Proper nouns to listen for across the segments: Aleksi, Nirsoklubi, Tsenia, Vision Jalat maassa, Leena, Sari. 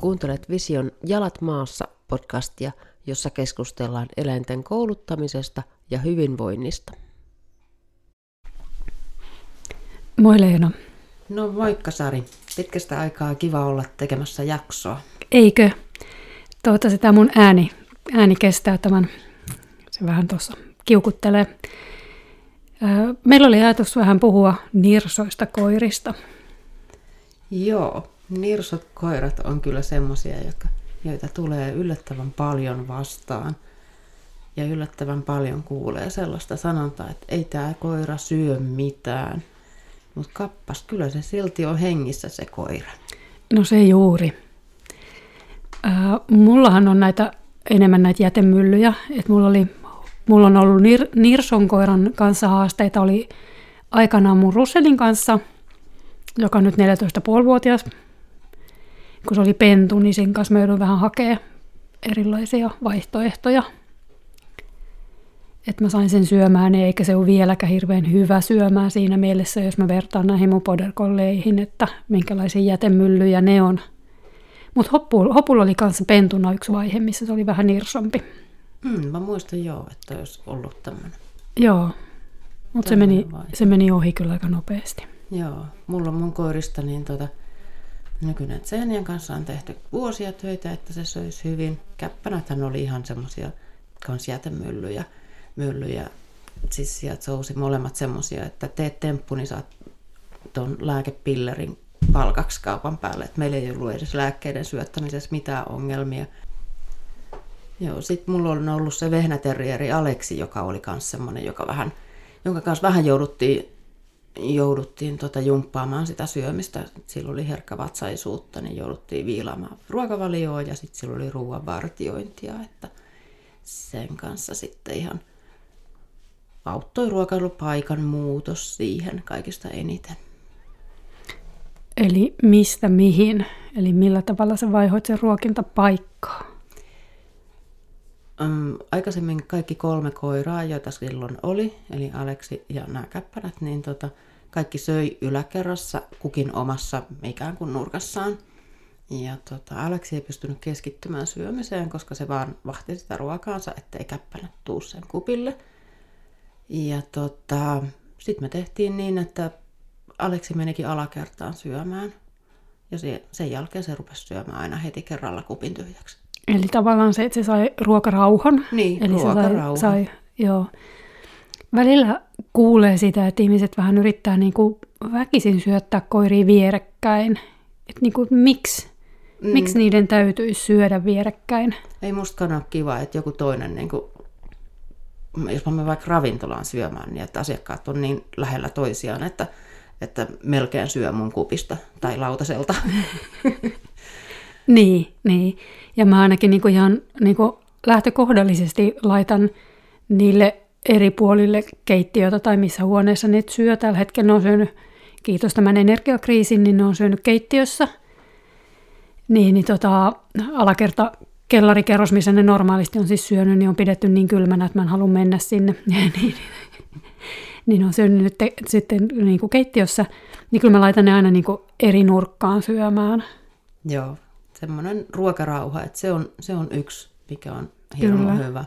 Kuuntelet Vision Jalat maassa -podcastia, jossa keskustellaan eläinten kouluttamisesta ja hyvinvoinnista. Moi Leena. No moikka Sari. Pitkästä aikaa kiva olla tekemässä jaksoa. Eikö? Toivottavasti tämä mun ääni kestää tämän. Se vähän tuossa kiukuttelee. Meillä oli ajatus vähän puhua nirsoista koirista. Joo, nirsot koirat on kyllä semmoisia, joita tulee yllättävän paljon vastaan. Ja yllättävän paljon kuulee sellaista sanontaa, että ei tämä koira syö mitään. Mutta kappas, kyllä se silti on hengissä se koira. No se juuri. Mullahan on enemmän näitä jätemyllyjä. Et mulla on ollut nirson koiran kanssa haasteita. Oli aikanaan mun Russellin kanssa, joka on nyt 14,5-vuotias. Kun se oli pentu, niin sen kanssa mä joudun vähän hakemaan erilaisia vaihtoehtoja. Että mä sain sen syömään, eikä se ole vieläkään hirveän hyvä syömään siinä mielessä, jos mä vertaan näihin mun poderkolleihin, että minkälaisia jätemyllyjä ne on. Mutta hopulla oli kanssa pentuna yksi vaihe, missä se oli vähän nirsompi. Mä muistan joo, että olisi ollut tämmöinen. Joo, mutta se meni ohi kyllä aika nopeasti. Joo, mulla on mun koirista niin nykyinen Tsenian kanssa on tehty vuosia töitä, että se söisi hyvin. Käppänäthän oli ihan semmoisia kans jätemyllyjä. Siis sieltä sousi molemmat semmoisia, että teet temppu, niin saat ton lääkepillerin palkaksi kaupan päälle. Et meillä ei ollut edes lääkkeiden syöttämisessä mitään ongelmia. Joo, sit mulla on ollut se vehnäterrieri Aleksi, joka oli kans semmonen, jonka kanssa vähän jouduttiin jumppaamaan sitä syömistä. Sillä oli herkkävatsaisuutta, niin jouduttiin viilaamaan ruokavalioon ja sitten sillä oli ruoan vartiointia, että sen kanssa sitten ihan auttoi ruokailupaikan muutos siihen kaikista eniten. Eli mistä mihin? Eli millä tavalla sä vaihoit sen ruokintapaikkaa? Aikaisemmin kaikki kolme koiraa, joita silloin oli, eli Aleksi ja nämä käppärät, niin kaikki söi yläkerrassa kukin omassa ikään kuin nurkassaan. Ja Aleksi ei pystynyt keskittymään syömiseen, koska se vaan vahti sitä ruokaansa, ettei käppänät tuu sen kupille. Ja sitten me tehtiin niin, että Aleksi menikin alakertaan syömään. Ja sen jälkeen se rupesi syömään aina heti kerralla kupin tyhjäksi. Eli tavallaan se, että se sai ruokarauhan. Niin, eli ruokarauhan. Joo. Välillä kuulee sitä, että ihmiset vähän yrittää niinku väkisin syöttää koiria vierekkäin. Että niinku, miksi niiden täytyisi syödä vierekkäin? Ei mustakaan ole kiva, että joku toinen, niinku, jos mä menen vaikka ravintolaan syömään, niin että asiakkaat on niin lähellä toisiaan, että melkein syö mun kupista tai lautaselta. Niin. Ja mä ainakin niinku ihan niinku lähtökohdallisesti laitan niille eri puolille keittiötä tai missä huoneessa ne syö. Tällä hetkellä ne on syönyt, kiitos tämän energiakriisin, niin ne on syönyt keittiössä. Niin, alakerta kellarikerros, missä ne normaalisti on siis syönyt, niin on pidetty niin kylmänä, että mä en halua mennä sinne. Niin on syönyt nyt sitten niinku keittiössä. Niin kyllä mä laitan ne aina niinku eri nurkkaan syömään. Joo. Semmoinen ruokarauha, että se on yksi, mikä on hirveän hyvä.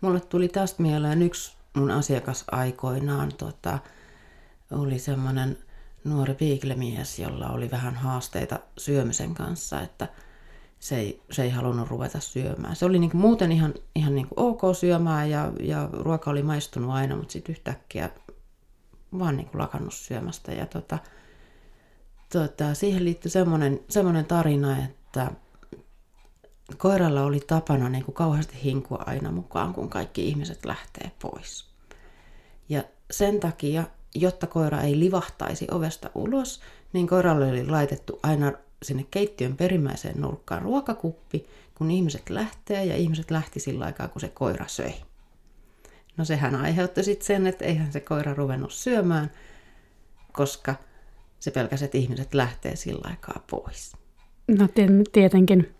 Mulle tuli tästä mieleen yksi mun asiakas aikoinaan. Oli semmoinen nuori piiklemies, jolla oli vähän haasteita syömisen kanssa, että se ei halunnut ruveta syömään. Se oli niinku muuten ihan niinku ok syömään ja ruoka oli maistunut aina, mutta sitten yhtäkkiä vaan niinku lakannut syömästä. Ja siihen liittyi semmoinen tarina, että koiralla oli tapana niin kuin kauheasti hinkua aina mukaan, kun kaikki ihmiset lähtee pois. Ja sen takia, jotta koira ei livahtaisi ovesta ulos, niin koiralle oli laitettu aina sinne keittiön perimmäiseen nurkkaan ruokakuppi, kun ihmiset lähtee, ja ihmiset lähti sillä aikaa, kun se koira söi. No sehän aiheutti sitten sen, että eihän se koira ruvennut syömään, koska se pelkäsi, että ihmiset lähtee sillä aikaa pois. No tietenkin.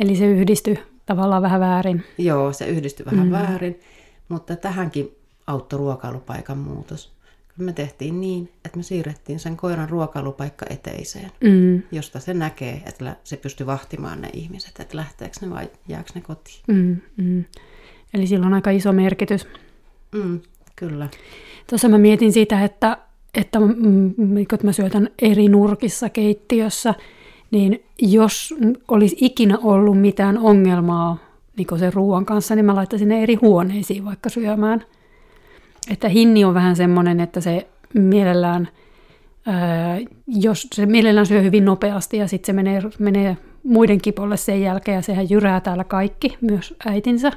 Eli se yhdistyi tavallaan vähän väärin. Joo, se yhdistyi vähän väärin, mutta tähänkin auttoi ruokailupaikan muutos. me tehtiin niin, että me siirrettiin sen koiran ruokailupaikka eteiseen, josta se näkee, että se pystyy vahtimaan ne ihmiset, että lähteekö ne vai jääkö ne kotiin. Eli sillä on aika iso merkitys. Kyllä. Tuossa mä mietin sitä, että mä syötän eri nurkissa keittiössä, niin jos olisi ikinä ollut mitään ongelmaa niin sen ruoan kanssa, niin mä laittaisin ne eri huoneisiin vaikka syömään. Että hinni on vähän semmoinen, että se mielellään, jos se mielellään syö hyvin nopeasti ja sitten se menee muiden kipolle sen jälkeen ja sehän jyrää täällä kaikki, myös äitinsä.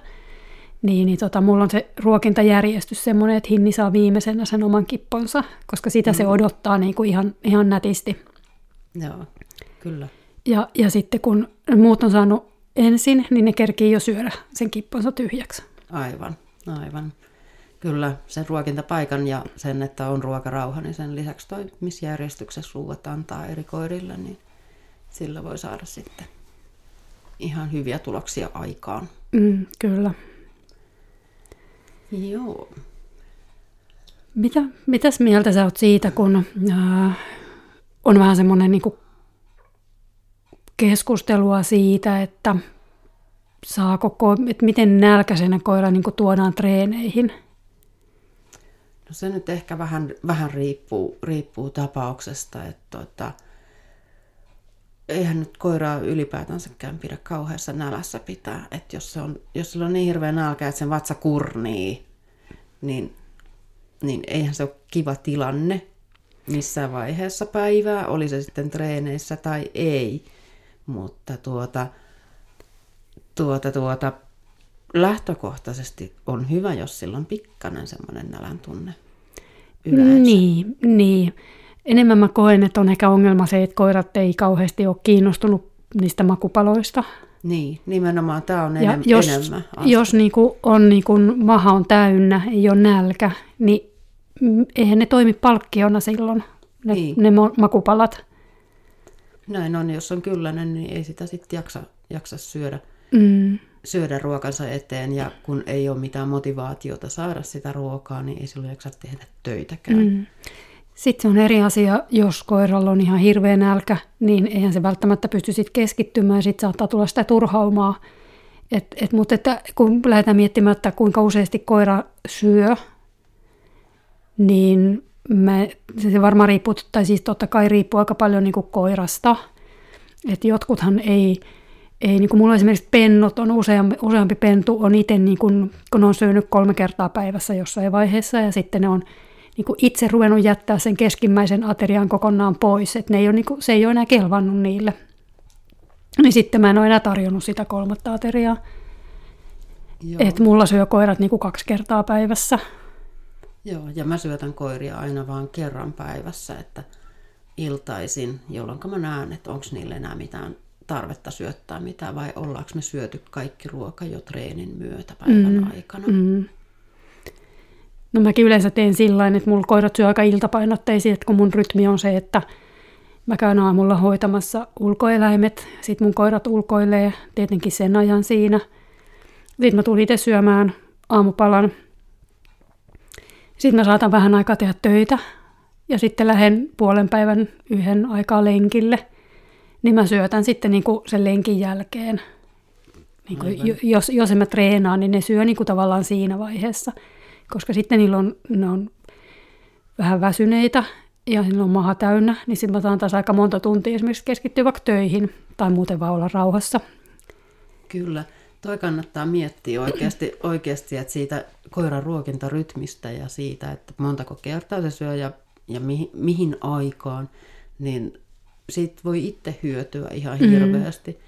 Niin, mulla on se ruokintajärjestys semmoinen, että hinni saa viimeisenä sen oman kipponsa, koska sitä se odottaa niin kuin ihan nätisti. Joo, kyllä. Ja sitten kun muut on saanut ensin, niin ne kerkii jo syödä sen kipponsa tyhjäksi. Aivan. Kyllä, sen ruokintapaikan ja sen, että on ruokarauha, niin sen lisäksi toi, missä järjestyksessä ruuat antaa eri koirille, niin sillä voi saada sitten ihan hyviä tuloksia aikaan. Kyllä. Joo. Mitäs mieltä sä oot siitä, kun on vähän semmoinen niinku keskustelua siitä, että miten nälkäisenä koira niinku tuodaan treeneihin? No se nyt ehkä vähän riippuu tapauksesta, että eihän nyt koiraa ylipäätänsäkään pidä kauheassa nälässä pitää. Että jos sillä on niin hirveä nälkä, että sen vatsa kurnii, niin eihän se ole kiva tilanne missään vaiheessa päivää, oli se sitten treeneissä tai ei. Mutta lähtökohtaisesti on hyvä, jos sillä on pikkainen semmoinen nälän tunne yleensä. Niin. Enemmän mä koen, että on ehkä ongelma se, että koirat ei kauheasti ole kiinnostunut niistä makupaloista. Niin, nimenomaan tämä on enemmän. Jos niinku on, niinku maha on täynnä, ei ole nälkä, niin eihän ne toimi palkkiona silloin, ne makupalat. Näin on, jos on kylläinen, niin ei sitä sitten jaksa syödä ruokansa eteen. Ja kun ei ole mitään motivaatiota saada sitä ruokaa, niin ei silloin jaksa tehdä töitäkään. Sitten se on eri asia, jos koiralla on ihan hirveä nälkä, niin eihän se välttämättä pysty sit keskittymään ja sitten saattaa tulla sitä turhaumaa. Mutta kun lähdetään miettimään, että kuinka useasti koira syö, niin se varmaan riippuu, tai siis totta kai riippuu aika paljon niinku koirasta. Et jotkuthan ei niinku mulla esimerkiksi pennot on useampi pentu on itse, niinku, kun on syönyt 3 kertaa päivässä jossain vaiheessa ja sitten ne on niinku itse ruvennut jättää sen keskimmäisen aterian kokonaan pois, että se ei ole enää kelvannut niille. Niin sitten mä en ole enää tarjonnut sitä 3. ateriaa. Että mulla syö koirat niinku 2 kertaa päivässä. Joo, ja mä syötän koiria aina vaan kerran päivässä, että iltaisin, jolloin mä näen, että onko niille enää mitään tarvetta syöttää mitään vai ollaanko me syöty kaikki ruoka jo treenin myötä päivän aikana. No mäkin yleensä teen sillain, että mulla koirat syö aika iltapainotteisiin, että kun mun rytmi on se, että mä käyn aamulla hoitamassa ulkoeläimet, sit mun koirat ulkoilee tietenkin sen ajan siinä. Sitten mä tulin itse syömään aamupalan. Sitten mä saatan vähän aikaa tehdä töitä ja sitten lähden puolen päivän 1 aikaa lenkille, niin mä syötän sitten niinku sen lenkin jälkeen. Niinku jos en mä treenaa, niin ne syö niinku tavallaan siinä vaiheessa. Koska sitten ne on vähän väsyneitä ja niillä on maha täynnä, niin sitten mä saan taas aika monta tuntia esimerkiksi keskittyä vaikka töihin tai muuten vaan olla rauhassa. Kyllä, toi kannattaa miettiä oikeasti, että siitä koiran ruokintarytmistä ja siitä, että montako kertaa se syö ja mihin aikaan, niin siitä voi itse hyötyä ihan hirveästi.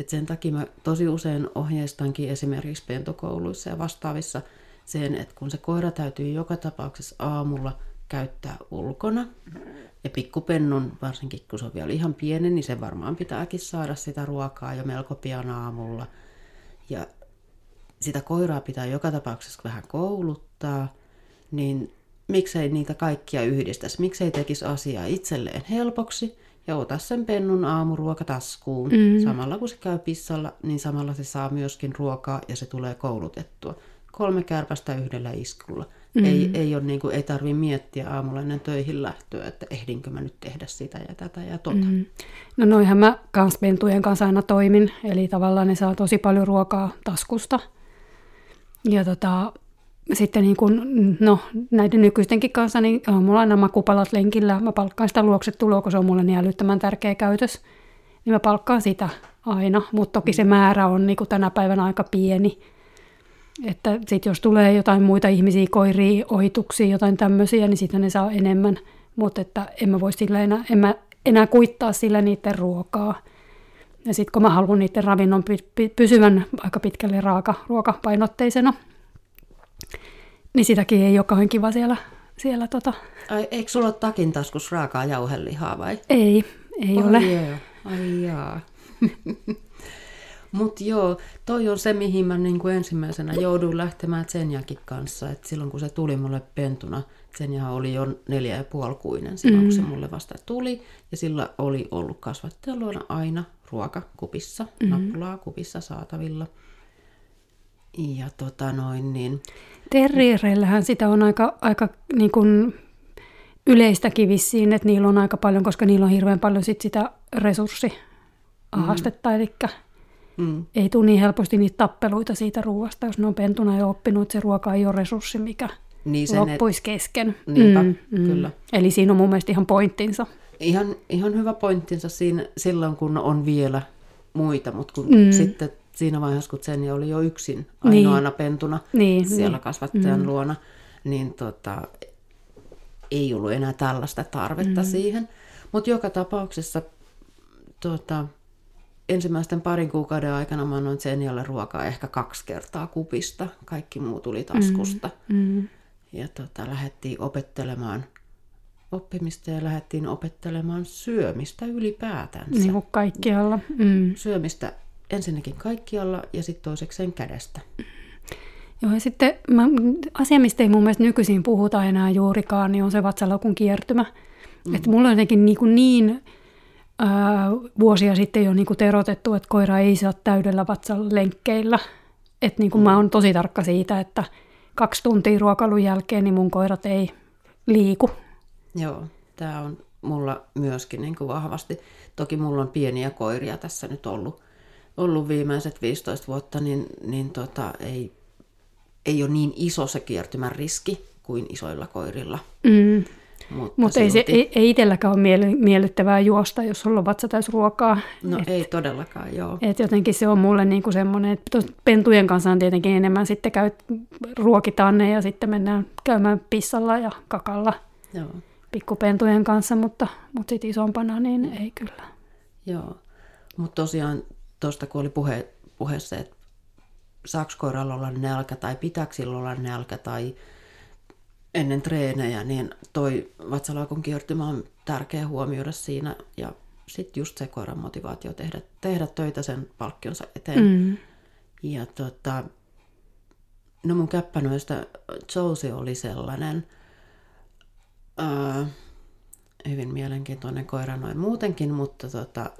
Et sen takia mä tosi usein ohjeistankin esimerkiksi pentokouluissa ja vastaavissa sen, että kun se koira täytyy joka tapauksessa aamulla käyttää ulkona, ja pikkupennun, varsinkin kun se on vielä ihan pieni, niin se varmaan pitääkin saada sitä ruokaa jo melko pian aamulla. Ja sitä koiraa pitää joka tapauksessa vähän kouluttaa, niin miksei niitä kaikkia yhdistäisi, miksei tekisi asiaa itselleen helpoksi, ja ota sen pennun aamuruokataskuun. Samalla kun se käy pissalla, niin samalla se saa myöskin ruokaa, ja se tulee koulutettua. 3 kärpästä 1 iskulla. Ei ole niin kuin, ei tarvitse miettiä aamulla ennen töihin lähtöä, että ehdinkö mä nyt tehdä sitä ja tätä ja tota. Mm. No noihän mä kans pentujen kanssa aina toimin, eli tavallaan ne saa tosi paljon ruokaa taskusta. Ja sitten niin kuin, no, näiden nykyistenkin kanssa, niin mulla aina makupalat lenkillä. Mä palkkaan sitä luoksetuloa, kun se on mulle niin älyttömän tärkeä käytös. Niin mä palkkaan sitä aina, mutta toki se määrä on niin kuin tänä päivänä aika pieni. Että sitten jos tulee jotain muita ihmisiä, koiria, ohituksia, jotain tämmöisiä, niin sitten ne saa enemmän. Mutta että en mä voi sillä enää kuittaa sillä niiden ruokaa. Ja sitten kun mä haluan niiden ravinnon pysyvän aika pitkälle ruokapainotteisena, niin sitäkin ei ole kiva siellä. Ai, eikö sulla ole takin taskus raakaa jauhelihaa vai? Ei ole. Ai jaa. Mutta joo, toi on se, mihin mä niinku ensimmäisenä jouduin lähtemään Tseniankin kanssa. Et silloin kun se tuli mulle pentuna, Tseniahan oli jo 4,5-kuinen silloin, kun se mulle vasta tuli. Ja sillä oli ollut kasvattajan luona aina ruoka kupissa, nappulaa kupissa saatavilla. Ja terriereillähän sitä on aika niin kuin yleistäkin vissiin, että niillä on aika paljon, koska niillä on hirveän paljon sitä resurssihaastetta, elikkä ei tule niin helposti niitä tappeluita siitä ruoasta, jos ne on pentuna ja oppinut, että se ruoka ei ole resurssi, mikä niin loppuisi kesken. Niinpä, kyllä. Eli siinä on mun mielestä ihan pointtinsa. Ihan hyvä pointtinsa siinä, silloin, kun on vielä muita, mutta kun sitten siinä vaiheessa, kun Tsenia oli jo yksin ainoana pentuna siellä kasvattajan luona, niin ei ollut enää tällaista tarvetta siihen. Mutta joka tapauksessa ensimmäisten parin kuukauden aikana mä annoin Tsenialle ruokaa ehkä 2 kertaa kupista. Kaikki muu tuli taskusta. Ja lähdettiin opettelemaan oppimista ja lähdettiin opettelemaan syömistä ylipäätänsä. Niin kuin kaikkialla. Syömistä ensinnäkin kaikkialla ja sitten toisekseen kädestä. Joo, ja sitten asia, mistä ei mun mielestä nykyisin puhuta enää juurikaan, niin on se vatsalaukun kiertymä. Että mulla on jotenkin niin vuosia sitten jo niinku terotettu, että koira ei saa täydellä vatsalenkkeillä. Että niinku mä oon tosi tarkka siitä, että 2 tuntia ruokailun jälkeen niin mun koirat ei liiku. Joo, tää on mulla myöskin niinku vahvasti. Toki mulla on pieniä koiria tässä nyt ollut viimeiset 15 vuotta, niin ei ole niin iso se kiertymän riski kuin isoilla koirilla. Mutta ei itselläkään ole miellyttävää juosta, jos sulla on vatsa täys ruokaa. No ei todellakaan, joo. Et jotenkin se on mulle niinku semmoinen, että pentujen kanssa on tietenkin enemmän sitten ruokitaan ne ja sitten mennään käymään pissalla ja kakalla pikkupentujen kanssa, mutta sitten isompana niin ei kyllä. Joo, mutta tosiaan tuosta kun oli puheessa, että saako koiralla olla nälkä tai pitääkö sillä olla nälkä tai ennen treenejä, niin toi vatsalaukun kiertymä on tärkeä huomioida siinä ja sitten just se koiran motivaatio tehdä töitä sen palkkionsa eteen. Ja no mun käppänöistä Josie oli sellainen hyvin mielenkiintoinen koira noin muutenkin, mutta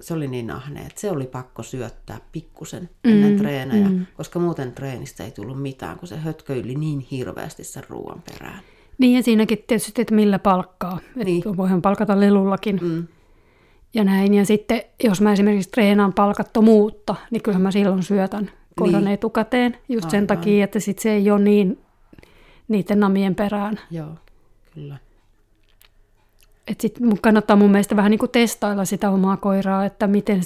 se oli niin ahne, että se oli pakko syöttää pikkusen ennen treenejä, koska muuten treenistä ei tullut mitään, kun se hötköili niin hirveästi sen ruoan perään. Niin ja siinäkin tietysti, että millä palkkaa. Niin. Että voihan palkata lelullakin. Ja näin. Ja sitten, jos mä esimerkiksi treenaan palkattomuutta, niin kyllähän mä silloin syötän koiran etukäteen. Just sen takia, että sit se ei ole niin niiden namien perään. Joo, kyllä. Että sitten kannattaa mun mielestä vähän niin kuin testailla sitä omaa koiraa, että miten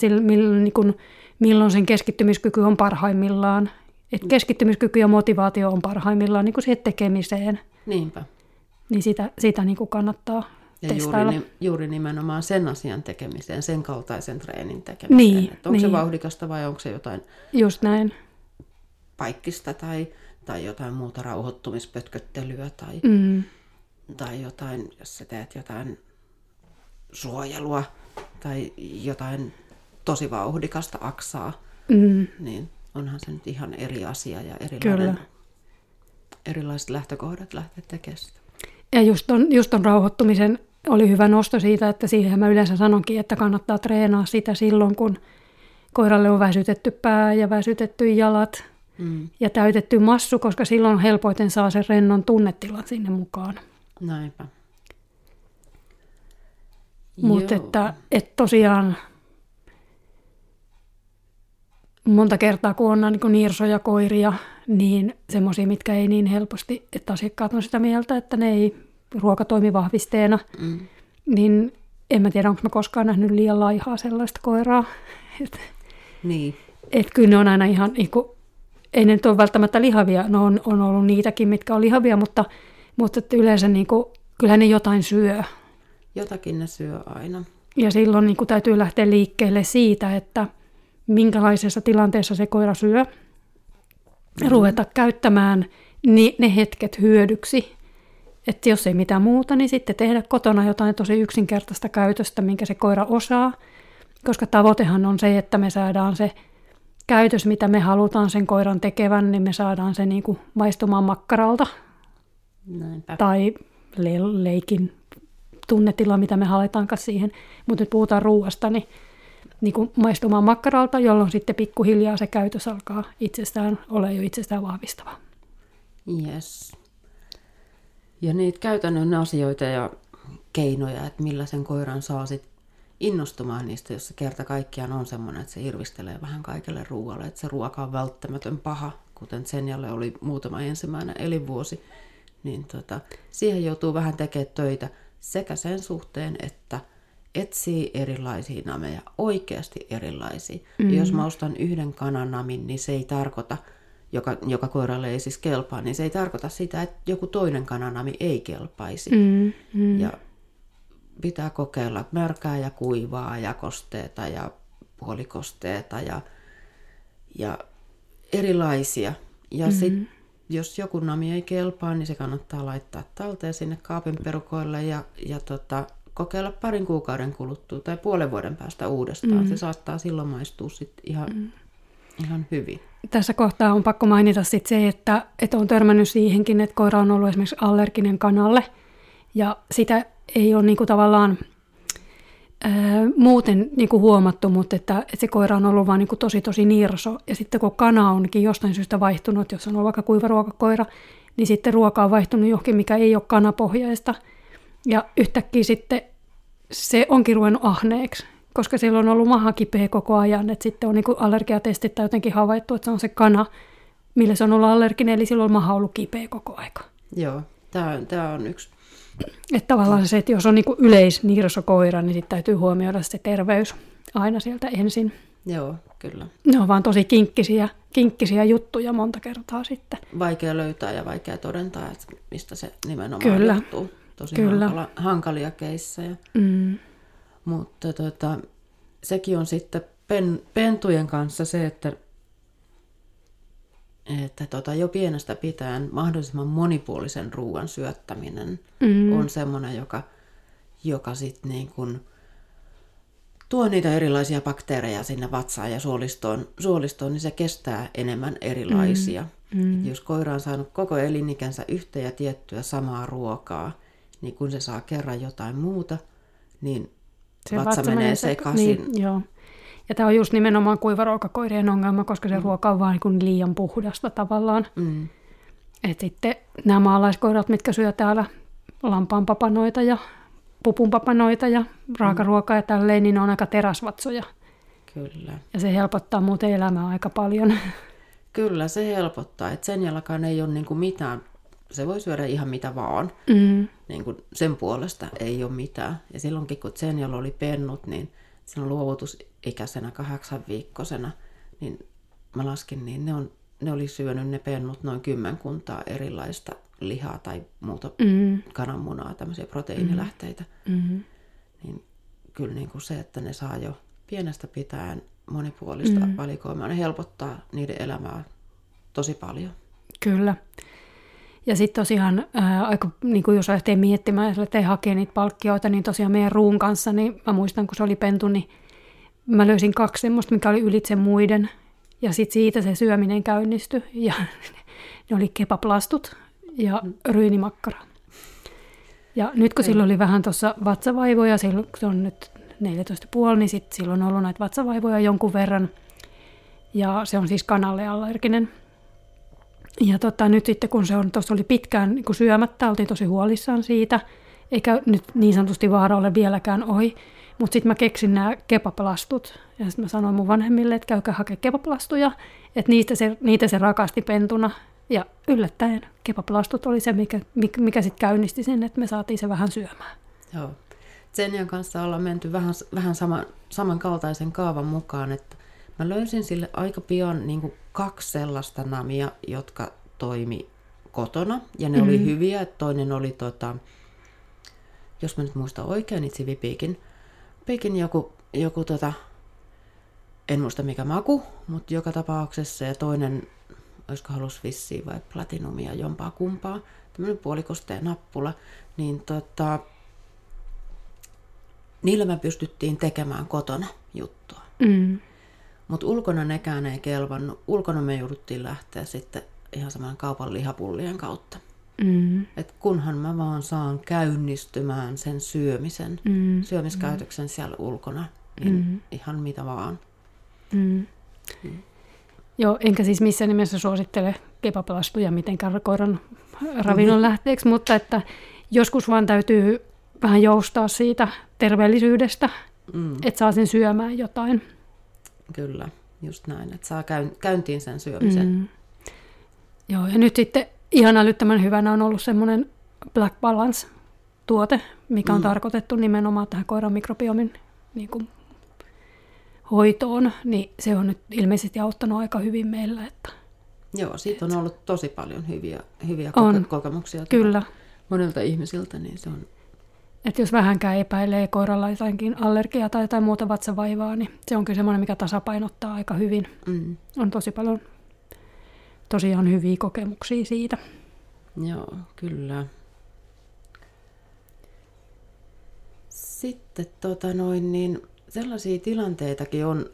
milloin sen keskittymiskyky on parhaimmillaan. Että keskittymiskyky ja motivaatio on parhaimmillaan niin kuin siihen tekemiseen. Niinpä. Niin sitä niin kuin kannattaa ja testailla. Juuri nimenomaan sen asian tekemiseen, sen kaltaisen treenin tekemiseen. Niin, että onko se vauhdikasta vai onko se jotain just näin. Paikkista tai jotain muuta rauhoittumispötköttelyä tai jotain, jos sä teet jotain suojelua tai jotain tosi vauhdikasta aksaa, niin onhan se nyt ihan eri asia ja erilaiset lähtökohdat lähtee tekemään sitä. Ja just ton rauhoittumisen oli hyvä nosto siitä, että siihen mä yleensä sanonkin, että kannattaa treenaa sitä silloin, kun koiralle on väsytetty pää ja väsytetty jalat ja täytetty massu, koska silloin helpoiten saa sen rennon tunnetilan sinne mukaan. Näinpä. Mutta että tosiaan monta kertaa, kun on niin nirsoja koiria, niin semmoisia, mitkä ei niin helposti, että asiakkaat on sitä mieltä, että ne ei ruokatoimivahvisteena, niin en mä tiedä, onko mä koskaan nähnyt liian laihaa sellaista koiraa. Niin. Et kyllä ne on aina ihan, niin kuin, ei ne nyt ole välttämättä lihavia, no on ollut niitäkin, mitkä on lihavia, mutta yleensä niin kuin, kyllähän ne jotain syö. Jotakin ne syö aina. Ja silloin niin kuin, täytyy lähteä liikkeelle siitä, että minkälaisessa tilanteessa se koira syö, ruveta käyttämään ne hetket hyödyksi. Että jos ei mitään muuta, niin sitten tehdä kotona jotain tosi yksinkertaista käytöstä, minkä se koira osaa. Koska tavoitehan on se, että me saadaan se käytös, mitä me halutaan sen koiran tekevän, niin me saadaan se niin kuin maistumaan makkaralta. Näinpä. Tai leikin tunnetila, mitä me haletaankaan siihen. Mutta nyt puhutaan ruuasta, niin kuin maistumaan makkaralta, jolloin sitten pikkuhiljaa se käytös alkaa itsestään olla jo itsestään vahvistava. Yes. Ja niitä käytännön asioita ja keinoja, että millä sen koiran saa sit innostumaan niistä, jos se kerta kaikkiaan on semmoinen, että se irvistelee vähän kaikelle ruualle, että se ruoka on välttämätön paha, kuten Tsenialle oli muutama ensimmäinen elinvuosi, niin siihen joutuu vähän tekemään töitä sekä sen suhteen, että etsii erilaisia nameja, oikeasti erilaisia. Mm-hmm. Ja jos mä ostan yhden kananamin, niin se ei tarkoita, joka koiralle ei siis kelpaa, niin se ei tarkoita sitä, että joku toinen kananami ei kelpaisi. Mm. Ja pitää kokeilla märkää ja kuivaa ja kosteeta ja puolikosteeta ja erilaisia. Ja sitten jos joku nami ei kelpaa, niin se kannattaa laittaa talteen sinne kaapin perukoille ja kokeilla parin kuukauden kuluttua tai puolen vuoden päästä uudestaan. Se saattaa silloin maistua sitten ihan hyvin. Tässä kohtaa on pakko mainita sit se, että on törmännyt siihenkin, että koira on ollut esimerkiksi allerginen kanalle ja sitä ei ole niinku tavallaan muuten niinku huomattu, mutta että se koira on ollut vaan niinku tosi nirso ja sitten kun kana onkin jostain syystä vaihtunut, jos on ollut vaikka kuivaruokakoira, niin sitten ruoka on vaihtunut johonkin, mikä ei ole kanapohjaista ja yhtäkkiä sitten se onkin ruvennut ahneeksi. Koska siellä on ollut maha kipeä koko ajan, että sitten on niinku allergiatestit tai jotenkin havaittu, että se on se kana, millä se on ollut allerginen, eli silloin maha on ollut kipeä koko aika. Joo, tämä on yksi. Että tavallaan se, että jos on niinku yleisnirsokoira, niin sitten täytyy huomioida se terveys aina sieltä ensin. Joo, kyllä. Ne on vaan tosi kinkkisiä juttuja monta kertaa sitten. Vaikea löytää ja vaikea todentaa, että mistä se nimenomaan johtuu. Tosi hankalia keissejä. Mutta sekin on sitten pentujen kanssa se, että jo pienestä pitäen mahdollisimman monipuolisen ruoan syöttäminen on semmoinen, joka sitten niin kuin tuo niitä erilaisia bakteereja sinne vatsaan ja suolistoon, niin se kestää enemmän erilaisia. Jos koira on saanut koko elinikänsä yhtä ja tiettyä samaa ruokaa, niin kun se saa kerran jotain muuta, niin se vatsa menee sekaisin. Niin, joo. Ja tämä on just nimenomaan kuivaruokakoirien ongelma, koska se ruoka on vaan niin liian puhdasta tavallaan. Et sitten nämä maalaiskoirat, mitkä syö täällä lampaanpapanoita ja pupunpapanoita ja raakaruokaa ja tälleen, niin ne on aika teräsvatsoja. Kyllä. Ja se helpottaa muuten elämää aika paljon. Kyllä, se helpottaa. Et sen jälkeen ei ole niinku mitään. Se voi syödä ihan mitä vaan. Niin kuin sen puolesta ei ole mitään. Ja silloinkin, kun Tsenialla oli pennut, niin sen luovutusikäisenä 8-viikkosena, niin mä laskin, niin ne oli syönyt ne pennut noin 10 erilaista lihaa tai muuta kananmunaa, tämmöisiä proteiinilähteitä. Niin kyllä niin kuin se, että ne saa jo pienestä pitäen monipuolista valikoimaa, ne helpottaa niiden elämää tosi paljon. Kyllä. Ja sitten tosiaan, niin jos lähtee miettimään, jos lähtee hakemaan niitä palkkioita, niin tosiaan meidän ruun kanssa, niin mä muistan, kun se oli pentu, niin mä löysin 2 semmoista, mikä oli ylitse muiden. Ja sitten siitä se syöminen käynnistyi. Ja ne oli kepaplastut ja ryynimakkara. Ja nyt kun sillä oli vähän tuossa vatsavaivoja, silloin, kun se on nyt 14,5, niin sitten sillä on ollut näitä vatsavaivoja jonkun verran. Ja se on siis kanalle allerginen. Ja nyt sitten, kun se on, tuossa oli pitkään niin syömättä, oltiin tosi huolissaan siitä, eikä nyt niin sanotusti vaara ole vieläkään ohi. Mutta sitten mä keksin nämä kepaplastut ja sitten mä sanoin mun vanhemmille, että käykää hakea kepaplastuja, että niitä se rakasti pentuna. Ja yllättäen kepaplastut oli se, mikä sitten käynnisti sen, että me saatiin se vähän syömään. Joo. Tsenian kanssa ollaan menty vähän samankaltaisen kaavan mukaan, että mä löysin sille aika pian niin kaksi sellaista namia, jotka toimi kotona ja ne oli hyviä. Et toinen oli, jos mä nyt muistan oikein, niin sivipiikin joku en muista mikä maku, mutta joka tapauksessa. Ja toinen, olisiko halus vissiin vai platinumia, jompaa kumpaa, tämmöinen puolikostea nappula, niin niillä me pystyttiin tekemään kotona juttua. Mm. Mutta ulkona nekään ei kelvannut. Ulkona me jouduttiin lähteä sitten ihan saman kaupan lihapullien kautta. Mm. Et kunhan mä vaan saan käynnistymään sen syömiskäytöksen siellä ulkona, niin ihan mitä vaan. Mm. Joo, enkä siis missään nimessä suosittele kepaplastuja mitenkään koiran ravinnon lähteeksi, mutta että joskus vaan täytyy vähän joustaa siitä terveellisyydestä, että saa sen syömään jotain. Kyllä, just näin, että saa käyntiin sen syömisen. Joo, ja nyt sitten ihan älyttömän hyvänä on ollut semmoinen Black Balance-tuote, mikä on tarkoitettu nimenomaan tähän koiran mikrobiomin niin kuin hoitoon, niin se on nyt ilmeisesti auttanut aika hyvin meillä. Että joo, siitä on ollut tosi paljon hyviä kokemuksia. Kyllä. Monelta ihmisiltä, niin se on. Että jos vähänkään epäilee koiralla jotainkin allergiaa tai jotain muuta vatsavaivaa, niin se on kyllä semmoinen, mikä tasapainottaa aika hyvin. On tosi paljon tosiaan hyviä kokemuksia siitä. Joo, kyllä. Sitten niin sellaisia tilanteitakin on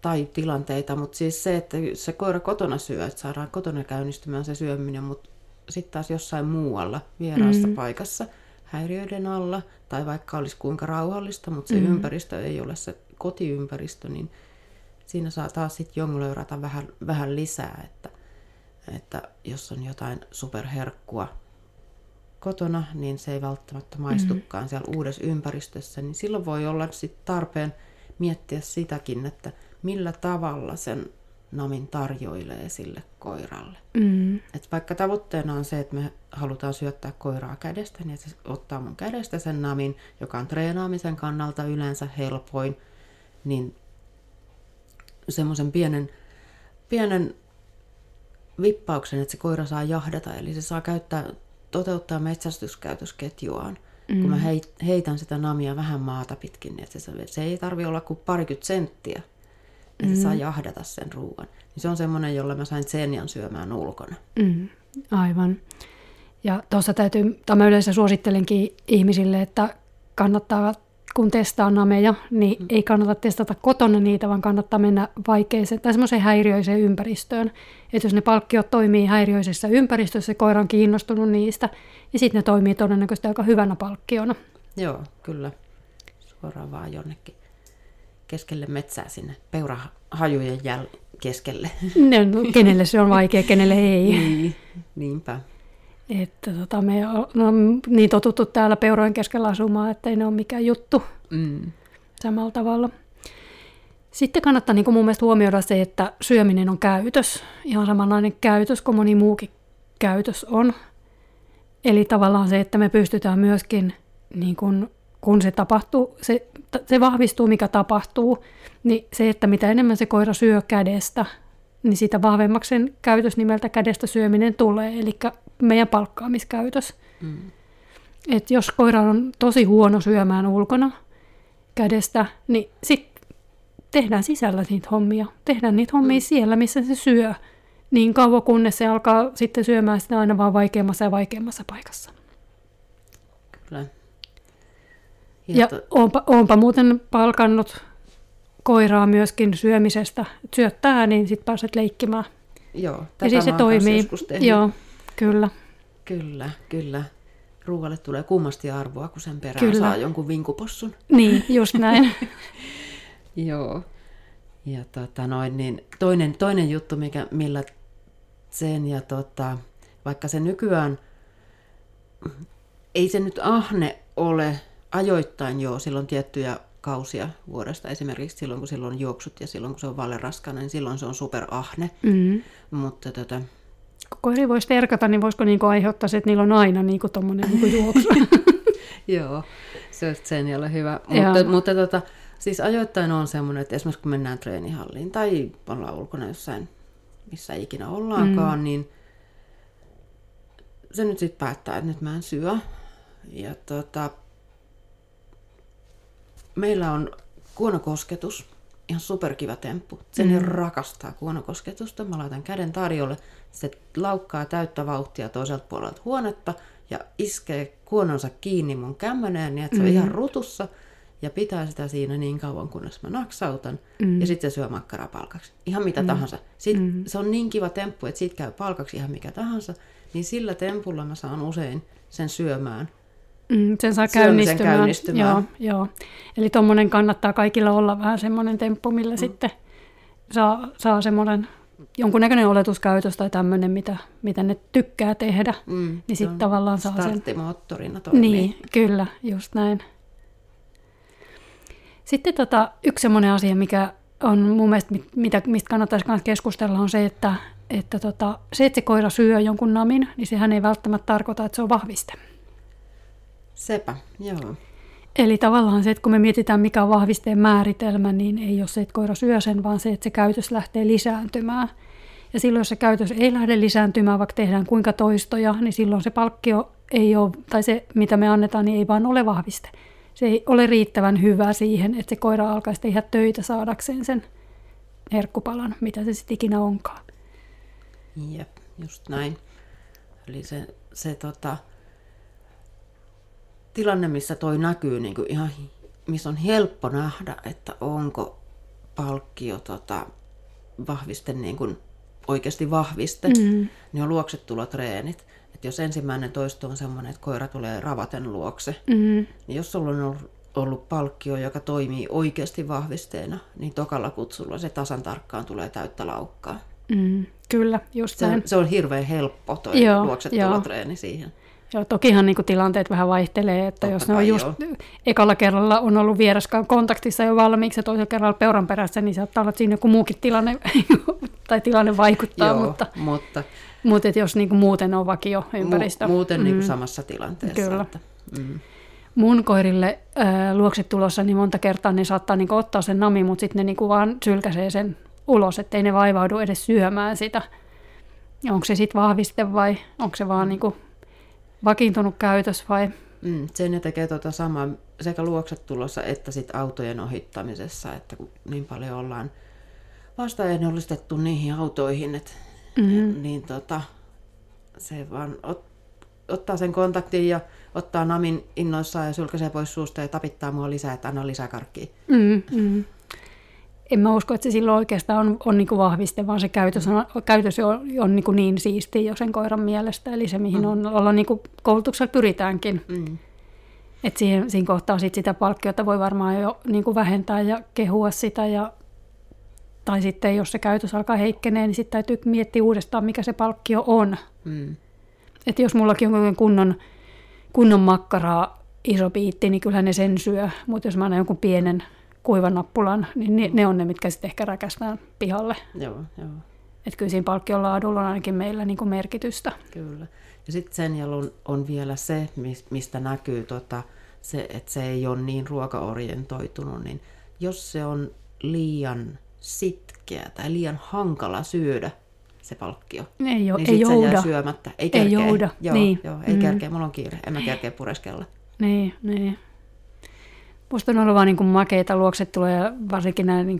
tai tilanteita, mutta siis se, että se koira kotona syö, että saadaan kotona käynnistymään se syöminen, mutta sitten taas jossain muualla vieraassa paikassa häiriöiden alla, tai vaikka olisi kuinka rauhallista, mutta se ympäristö ei ole se kotiympäristö, niin siinä saa taas sitten jonglöörata vähän lisää, että jos on jotain superherkkua kotona, niin se ei välttämättä maistukaan siellä uudessa ympäristössä, niin silloin voi olla sitten tarpeen miettiä sitäkin, että millä tavalla sen namin tarjoilee sille koiralle. Et vaikka tavoitteena on se, että me halutaan syöttää koiraa kädestä, niin se ottaa mun kädestä sen namin, joka on treenaamisen kannalta yleensä helpoin, niin semmoisen pienen vippauksen, että se koira saa jahdata, eli se saa toteuttaa metsästyskäytösketjuaan. Kun mä heitän sitä namia vähän maata pitkin, niin että se ei tarvitse olla kuin parikymmentä senttiä, että se saa jahdata sen ruuan. Niin se on semmoinen, jolla mä sain Tsenian syömään ulkona. Aivan. Ja tuossa mä yleensä suosittelenkin ihmisille, että kannattaa, kun testaa nameja, niin ei kannata testata kotona niitä, vaan kannattaa mennä vaikeeseen tai semmoiseen häiriöiseen ympäristöön. Että jos ne palkkiot toimii häiriöisessä ympäristössä, koira on kiinnostunut niistä, niin sitten ne toimii todennäköisesti aika hyvänä palkkiona. Joo, kyllä. Suoraan vaan jonnekin keskelle metsää sinne, peurahajujen keskelle. No, kenelle se on vaikea, kenelle ei. Niinpä. Että me on niin totuttu täällä peurojen keskellä asumaan, ettei ne ole mikään juttu samalla tavalla. Sitten kannattaa niin kuin mun mielestä huomioida se, että syöminen on käytös. Ihan samanlainen käytös kuin moni muukin käytös on. Eli tavallaan se, että me pystytään myöskin, niin kun se tapahtuu, se vahvistuu mikä tapahtuu, niin se, että mitä enemmän se koira syö kädestä, niin sitä vahvemmaksi sen käytös nimeltä kädestä syöminen tulee, eli meidän palkkaamiskäytös. Et jos koira on tosi huono syömään ulkona kädestä, niin sitten tehdään sisällä niitä hommia. Tehdään niitä hommia siellä, missä se syö, niin kauan kunnes se alkaa sitten syömään sitä aina vaan vaikeammassa ja vaikeammassa paikassa. Kyllä. Ja oonpa muuten palkannut koiraa myöskin syömisestä. Syöttää, niin sitten pääset leikkimään. Joo, tätä siis se toimii. Joo, kyllä. Kyllä. Ruualle tulee kummasti arvoa, kun sen perään saa jonkun vinkupossun. Niin, just näin. Joo. Ja niin toinen juttu, millä Tsenia, vaikka se nykyään, ei se nyt ahne ole ajoittain jo, silloin tiettyjä kausia vuodesta, esimerkiksi silloin kun silloin on juoksut ja silloin kun se on valeraskana, niin silloin se on superahne. Mm-hmm. Mutta kun koiri voisi verkata, niin voisiko niinku aiheuttaa se, että niillä on aina niinku tommoinen niinku juoksu? Joo, se olisi Tsenialle hyvä. Mutta siis ajoittain on semmoinen, että esimerkiksi kun mennään treenihalliin tai ollaan ulkona jossain, missä ikinä ollaankaan, niin se nyt sitten päättää, että nyt mä en syö. Ja meillä on kuonokosketus, ihan superkiva temppu. Tsenia rakastaa kuonokosketusta. Mä laitan käden tarjolle, se laukkaa täyttä vauhtia toiselta puolelta huonetta ja iskee kuononsa kiinni mun kämmeneen, niin että se on ihan rutussa. Ja pitää sitä siinä niin kauan, kunnes mä naksautan. Ja sitten se syö makkaraa palkaksi. Ihan mitä tahansa. Se on niin kiva temppu, että siitä käy palkaksi ihan mikä tahansa. Niin sillä tempulla mä saan usein sen syömään. Sen saa käynnistymään. Joo. Eli tommonen kannattaa kaikilla olla vähän semmoinen temppu, millä sitten saa semmoinen jonkunnäköinen oletuskäytös tai tämmöinen, mitä ne tykkää tehdä. Niin sitten tavallaan saa sen. Starttimoottorina toimii. Niin, kyllä, just näin. Sitten yksi semmoinen asia, mikä on mun mielestä, mistä kannattaisi myös keskustella, on se, että se koira syö jonkun namin, niin sehän ei välttämättä tarkoita, että se on vahviste. Sepä, joo. Eli tavallaan se, että kun me mietitään, mikä on vahvisteen määritelmä, niin ei ole se, että koira syö sen, vaan se, että se käytös lähtee lisääntymään. Ja silloin, jos se käytös ei lähde lisääntymään, vaikka tehdään kuinka toistoja, niin silloin se palkkio ei ole, tai se, mitä me annetaan, niin ei vaan ole vahviste. Se ei ole riittävän hyvä siihen, että se koira alkaisi tehdä töitä saadakseen sen herkkupalan, mitä se sitten ikinä onkaan. Jep, just näin. Eli se tilanne, missä toi näkyy, niin kuin ihan, missä on helppo nähdä, että onko palkkio vahviste, niin kuin oikeasti vahviste, niin on luoksetulotreenit. Että jos ensimmäinen toisto on semmoinen, että koira tulee ravaten luokse, niin jos sulla on ollut palkkio, joka toimii oikeasti vahvisteena, niin tokalla kutsulla se tasan tarkkaan tulee täyttä laukkaa. Kyllä, just näin. Se on hirveän helppo toi luoksetulotreeni siihen. Joo, tokihan niinku tilanteet vähän vaihtelee, että totta jos ne on just ekalla kerralla on ollut vieraskaan kontaktissa jo valmiiksi ja toisella kerralla peuran perässä, niin saattaa olla, että siinä joku muukin tilanne, tai tilanne vaikuttaa. Joo, mutta jos niinku muuten on vakio ympäristö. Muuten niinku samassa tilanteessa. Kyllä. Että, mun koirille luoksetulossa niin monta kertaa ne saattaa niinku ottaa sen nami, mutta sitten ne niinku vaan sylkäsee sen ulos, ettei ne vaivaudu edes syömään sitä. Onko se sitten vahviste vai onko se vaan niinku vakiintunut käytös vai? Sen tekee samaa sekä luoksetulossa että sit autojen ohittamisessa, että kun niin paljon ollaan vastaehdollistettu niihin autoihin, että niin se vaan ottaa sen kontaktin ja ottaa namin innoissaan ja sylkäsee pois suusta ja tapittaa mua lisää, että anna lisää karkkia. En mä usko, että se silloin oikeastaan on niinku vahviste, vaan se käytös on niinku niin siistiä jo sen koiran mielestä, eli se mihin ollaan niinku koulutuksella pyritäänkin. Et siinä kohtaa sit sitä palkkiota voi varmaan jo niinku vähentää ja kehua sitä, tai sitten jos se käytös alkaa heikkenee, niin sitten täytyy miettiä uudestaan, mikä se palkkio on. Että jos mullakin on kunnon makkaraa iso piitti, niin kyllähän ne sen syö, mutta jos mä annan jonkun pienen kuivan nappulan, niin ne on ne, mitkä sitten ehkä räkästään pihalle. Joo. Että kyllä siinä palkkion laadulla on ainakin meillä niin kuin merkitystä. Kyllä. Ja sitten Tsenialla on vielä se, mistä näkyy, se, että se ei ole niin ruokaorientoitunut, niin jos se on liian sitkeä tai liian hankala syödä se palkkio, niin sitten se jää syömättä. Ei kerkeä. Ei kerkeä, mulla on kiire, en mä kerkeä pureskella. Niin. Musta on ollut vaan niin makeita luoksetuloja, varsinkin nämä niin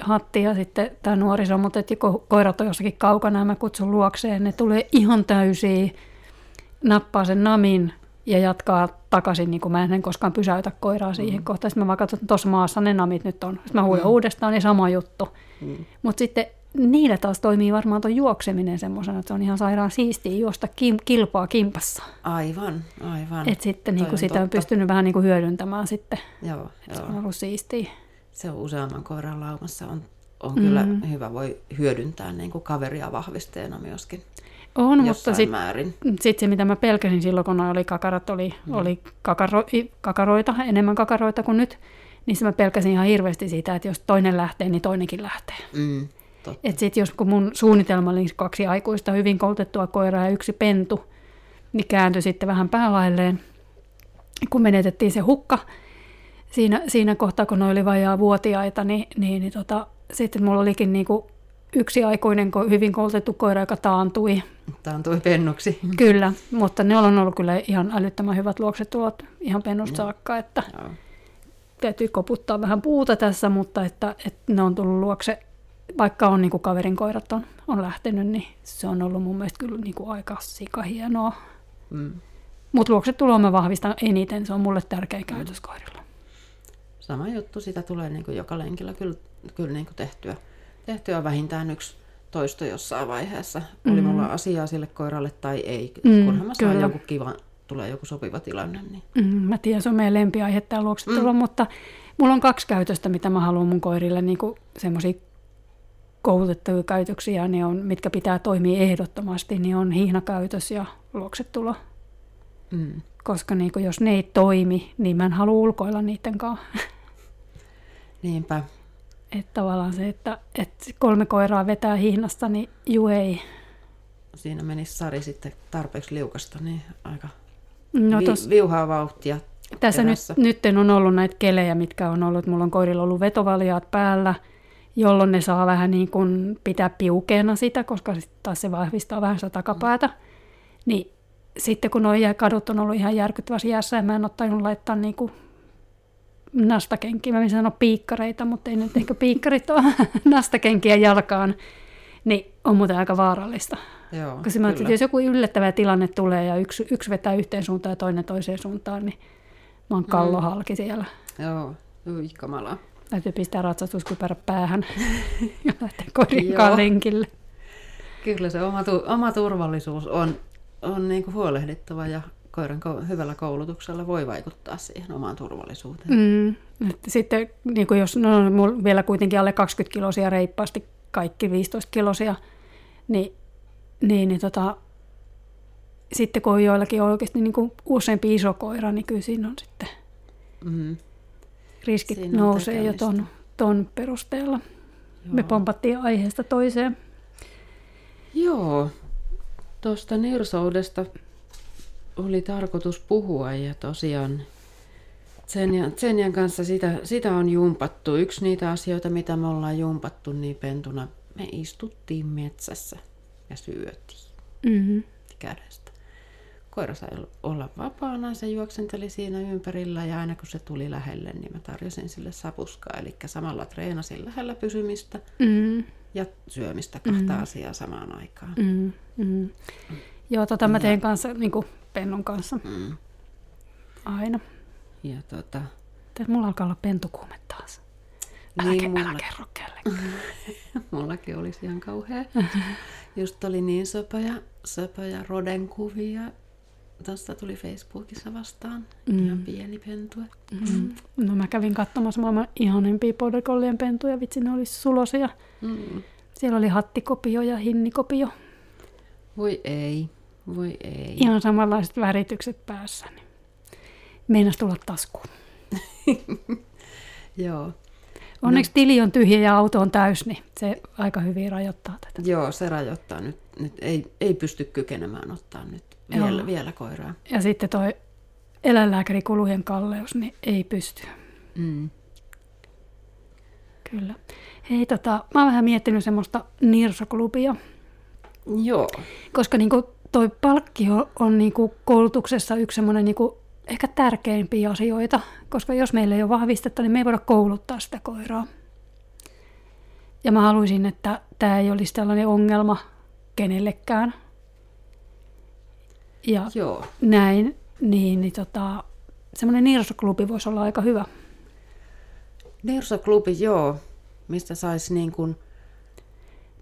hatti ja sitten tämä nuoriso, mutta koirat on jossakin kaukana ja mä kutsun luokseen. Ne tulee ihan täysiä, nappaa sen namin ja jatkaa takaisin, niin kuin mä en koskaan pysäytä koiraa siihen kohtaan. Sitten mä katson, että tuossa maassa ne namit nyt on. Sitten mä huijan uudestaan, niin sama juttu. Mutta sitten niillä taas toimii varmaan tuo juokseminen semmoisena, että se on ihan sairaan siistiä juosta kilpaa kimpassa. Aivan. Että sitten niin sitä on pystynyt vähän niin hyödyntämään sitten. Joo. Se on ollut siistiä. se on useamman koiran laumassa on kyllä hyvä, voi hyödyntää niin kuin kaveria vahvisteena myöskin. On, mutta sitten se, mitä mä pelkäsin silloin, kun oli kakarat, oli kakaroita, enemmän kakaroita kuin nyt, niin mä pelkäsin ihan hirveästi siitä, että jos toinen lähtee, niin toinenkin lähtee. Mm, että sitten jos kun mun suunnitelma oli 2 aikuista, hyvin koulutettua koiraa ja 1 pentu, niin kääntyi sitten vähän päälailleen, kun menetettiin se hukka. Siinä kohtaa, kun ne oli vajaa vuotiaita, niin sitten mulla olikin niinku 1 aikuinen hyvin koulutettu koira, joka taantui. Taantui pennuksi. Kyllä, mutta ne on ollut kyllä ihan älyttömän hyvät luoksetulot ihan pennusta saakka, että täytyy koputtaa vähän puuta tässä, mutta että ne on tullut luokse, vaikka on niinku kaverin koirat on lähtenyt, niin se on ollut mun mielestä kyllä niinku aika sikahienoa. Mm. Mutta luoksetuloa mä vahvistan eniten, se on mulle tärkeä käytös koirilla. Sama juttu, sitä tulee niin kuin joka lenkillä kyllä niin kuin tehtyä vähintään 1 toisto jossain vaiheessa. Oli mulla asiaa sille koiralle tai ei, kunhan mä saan joku kiva, tulee joku sopiva tilanne. Niin. Mä tiedän, se on meidän lempiaihe tämä luoksetulo, mutta mulla on 2 käytöstä, mitä mä haluan mun koirille, niin kuin semmoisia koulutettavia käytöksiä, ne on, mitkä pitää toimia ehdottomasti, niin on hiihnakäytös ja luoksetulo. Mm. Koska niin kuin, jos ne ei toimi, niin mä en halua ulkoilla niiden kanssa. Niinpä. Että tavallaan se, että 3 koiraa vetää hihnasta, niin juu ei. Siinä menisi Sari sitten tarpeeksi liukasta, niin aika viuhaa vauhtia. Tässä nyt on ollut näitä kelejä, mitkä on ollut. Mulla on koirilla ollut vetovaljaat päällä, jolloin ne saa vähän niin kuin pitää piukeena sitä, koska sitten taas se vahvistaa vähän sitä takapäätä. Niin sitten kun nuo kadut on ollut ihan järkyttävässä jäässä ja mä en ole tajunnut laittaa niinku nastakenkiä. Mä en sano piikkareita, mutta ei nyt ehkä piikkarit ole nastakenkiä jalkaan. Niin on muuten aika vaarallista. Joo, koska mä ajattelin, että jos joku yllättävä tilanne tulee ja yksi vetää yhteen suuntaan ja toinen toiseen suuntaan, niin mä oon kallohalki siellä. Joo, kamalaa. Täytyy pistää ratsastuskypärä päähän ja lähteä koirinkaan lenkille. Kyllä se oma turvallisuus on niin kuin huolehdittava ja koiran hyvällä koulutuksella voi vaikuttaa siihen omaan turvallisuuteen. Sitten niin kuin jos mulla vielä kuitenkin alle 20-kiloisia reippaasti kaikki 15-kiloisia, niin sitten kun on joillakin oikeasti niin kuin useampi iso koira, niin kyllä siinä on sitten riskit siinä nousee jo ton perusteella. Joo. Me pompattiin aiheesta toiseen. Joo. Tuosta nirsoudesta oli tarkoitus puhua ja tosiaan Tsenian kanssa sitä on jumpattu. Yksi niitä asioita, mitä me ollaan jumpattu, niin pentuna me istuttiin metsässä ja syötiin kädestä. Koira sai olla vapaana, se juoksenteli siinä ympärillä ja aina kun se tuli lähelle, niin mä tarjosin sille sapuskaa. Eli samalla treenasin lähellä pysymistä ja syömistä 2 asiaa samaan aikaan. Joo, mä teen kanssa, niin kuin pennun kanssa. Aina. Ja mulla alkaa olla pentukuume taas. Älä kerro kellekään. Mullakin olisi ihan kauhea. Just oli niin söpöjä rodenkuvia. Tuosta tuli Facebookissa vastaan. Ihan pieni pentue. No mä kävin katsomassa maailman ihanimpia border collien pentuja. Vitsi, ne oli sulosia. Siellä oli hattikopio ja hinnikopio. Voi ei. Ihan samanlaiset väritykset päässä. Niin meinas tulla taskuun. Joo. Onneksi tili on tyhjä ja auto on täys, niin se aika hyvin rajoittaa tätä. Joo, se rajoittaa nyt. Nyt ei pysty kykenemään ottaa nyt vielä koiraa. Ja sitten toi eläinlääkärikulujen kalleus, niin ei pysty. Kyllä. Hei, mä oon vähän miettinyt semmoista nirsoklubia. Joo. Koska niinku toi palkkio on niinku koulutuksessa yksi semmoinen niinku ehkä tärkeimpiä asioita, koska jos meillä ei ole vahvistetta, niin me ei voida kouluttaa sitä koiraa. Ja mä haluaisin, että tämä ei olisi tällainen ongelma kenellekään. Ja joo. Näin, niin semmoinen nirsoklubi voisi olla aika hyvä. Nirsoklubi, joo, mistä saisi niin kuin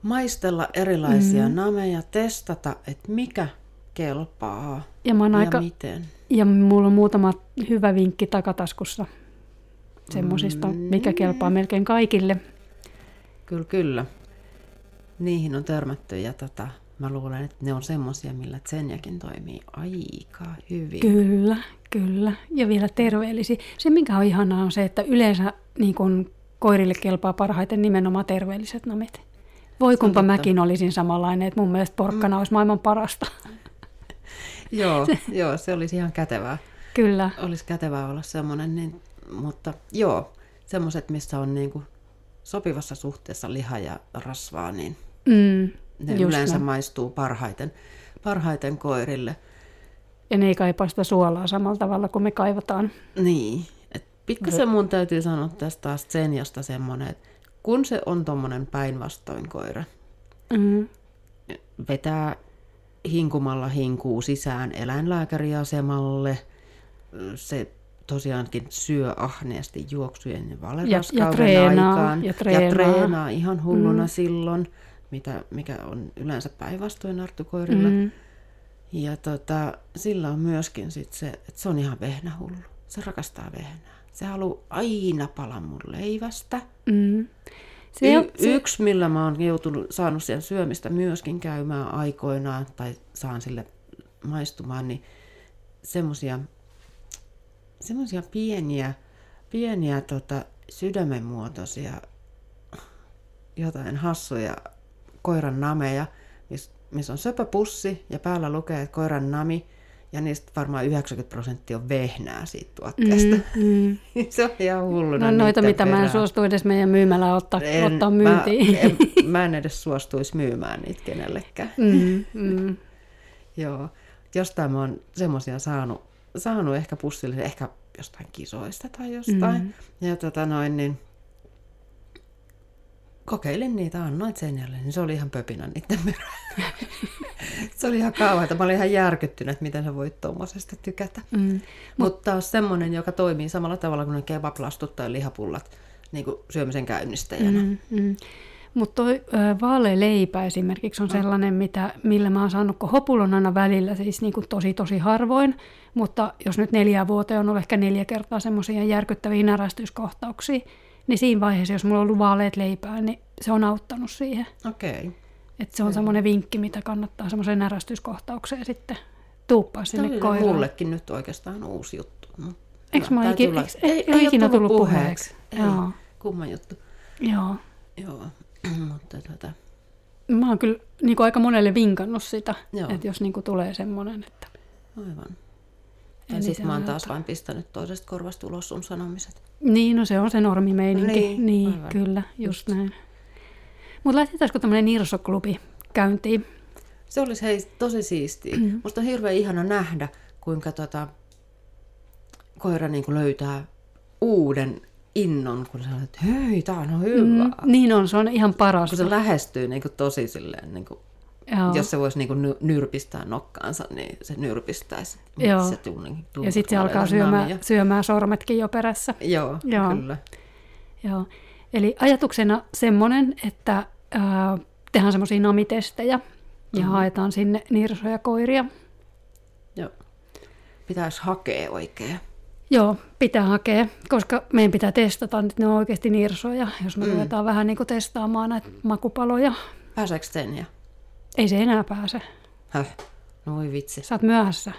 maistella erilaisia nameja, testata, että mikä kelpaa ja miten. Ja mulla on muutama hyvä vinkki takataskussa. semmoisista, mikä kelpaa melkein kaikille. Kyllä, kyllä. Niihin on törmätty ja mä luulen, että ne on semmoisia, millä Tseniakin toimii aika hyvin. Kyllä, kyllä. Ja vielä terveellisiä. Se, mikä on ihanaa, on se, että yleensä niin kun koirille kelpaa parhaiten nimenomaan terveelliset namet. Voi kumpa mäkin olisin samanlainen, että mun mielestä porkkana olisi maailman parasta. Joo, se olisi ihan kätevää. Kyllä. Olisi kätevää olla semmoinen, niin, mutta joo, semmoiset, missä on niin kuin sopivassa suhteessa liha ja rasvaa, niin ne yleensä maistuu parhaiten koirille. Ja ne ei kaipaa sitä suolaa samalla tavalla kuin me kaivataan. Niin, että pikkasen mun täytyy sanoa tästä taas Tseniasta semmoinen, että kun se on tommoinen päinvastoin koira, vetää hinkumalla hinkuu sisään eläinlääkäriasemalle, se tosiaankin syö ahneesti juoksujen ja valeraskauden aikaan ja treenaa ihan hulluna silloin, mikä on yleensä päinvastoin narttukoirilla. Ja sillä on myöskin sit se, että se on ihan vehnähullu, se rakastaa vehnää. Se haluaa aina palan mun leivästä. Yksi, millä mä oon saanut siellä syömistä myöskin käymään aikoinaan, tai saan sille maistumaan, niin semmoisia pieniä sydämenmuotoisia, jotain hassuja koiran nameja, missä on söpöpussi ja päällä lukee, että koiran nami, ja niistä varmaan 90% on vehnää siitä tuotteesta. Se on ihan hulluna. No noita, mitä perään. Mä en suostu edes meidän myymälään ottaa myyntiin. Mä en edes suostuisi myymään niitä kenellekään. Joo. Jostain mä oon semmoisia saanut ehkä pussille, ehkä jostain kisoista tai jostain. Ja niin kokeilin niitä, annoin Tsenialle, niin se oli ihan pöpinä niiden perään. Se oli ihan kauheata. Mä olin ihan järkyttynyt, että miten sä voit tuommoisesta tykätä. Mutta taas semmoinen, joka toimii samalla tavalla kuin ne kebablastut tai lihapullat niin kuin syömisen käynnistäjänä. Mutta vaalealeipä esimerkiksi on sellainen, millä mä oon saanut, kun hopulon aina välillä, siis niin kuin tosi harvoin, mutta jos nyt 4 vuoteen on ollut ehkä 4 kertaa semmoisia järkyttäviä närästyskohtauksia, niin siinä vaiheessa, jos mulla on ollut vaaleet leipää, niin se on auttanut siihen. Okei. Että se on semmoinen vinkki, mitä kannattaa semmoiseen närästyskohtaukseen sitten tuuppaa sinne koiraan. Tämä on mullekin nyt oikeastaan uusi juttu. Eikö mä ikinä tullut puheeksi? Joo. Kumma juttu. Joo. Mutta mä oon kyllä niin aika monelle vinkannut sitä, että jos niin tulee semmoinen, että... Aivan. Ja sitten mä oon taas vain pistänyt toisesta korvasta ulos sun sanomiset. Niin, no se on se normimeininki. Niin kyllä, just näin. Mutta lähtetäänkö tämmöinen Nirsoklubi käyntiin? Se olisi tosi siistiä. Musta on hirveän ihana nähdä, kuinka koira niinku löytää uuden innon, kun sanoo, että hei, tää on hyvä. Niin on, se on ihan parasta. Kun se lähestyy niinku tosi silleen, niinku, jos se voisi niinku nyrpistää nokkaansa, niin se nyrpistäisi. Ja sitten se alkaa syömään sormetkin jo perässä. Joo. Kyllä. Joo. Eli ajatuksena semmoinen, että tehdään semmoisia namitestejä ja haetaan sinne nirsoja koiria. Joo. Pitäisi hakea oikein. Joo, pitää hakea, koska meidän pitää testata, että ne on oikeasti nirsoja, jos me ruvetaan vähän niin kuin testaamaan näitä makupaloja. Pääseekö Tsenia? Ei se enää pääse. Häh? No voi vitsi. Sä oot myöhässä.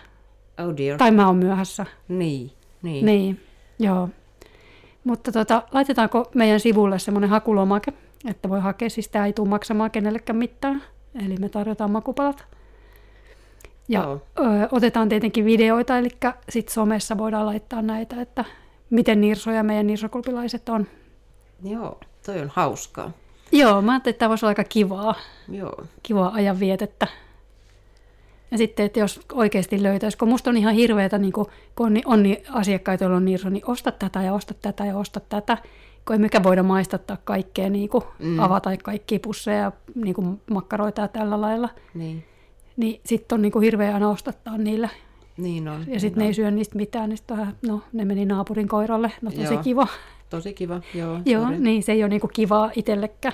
Oh dear. Tai mä oon myöhässä. Niin. Joo. Mutta laitetaanko meidän sivulle semmoinen hakulomake, että voi hakea, siis tämä ei tule maksamaan kenellekään mitään, eli me tarjotaan makupalat. Ja otetaan tietenkin videoita, eli sitten somessa voidaan laittaa näitä, että miten nirsoja meidän nirsoklubilaiset on. Joo, toi on hauskaa. Joo, mä ajattelin, että tämä voisi olla aika kivaa. Joo. Kivaa ajanvietettä. Ja sitten, että jos oikeasti löytäisi, kun musta on ihan hirveätä, niin kun on niin asiakkaita, joilla on nirso, niin osta tätä, kun ei mekään voida maistattaa kaikkea, niin avata kaikkia pusseja, niin kuin makkaroita ja tällä lailla. Niin sitten on niin hirveä aina ostattaa niillä. Niin on. Ja sitten ne ei syö niistä mitään, niin ne meni naapurin koiralle, tosi kiva, joo. Joo, niin se ei ole niinku kivaa itsellekään.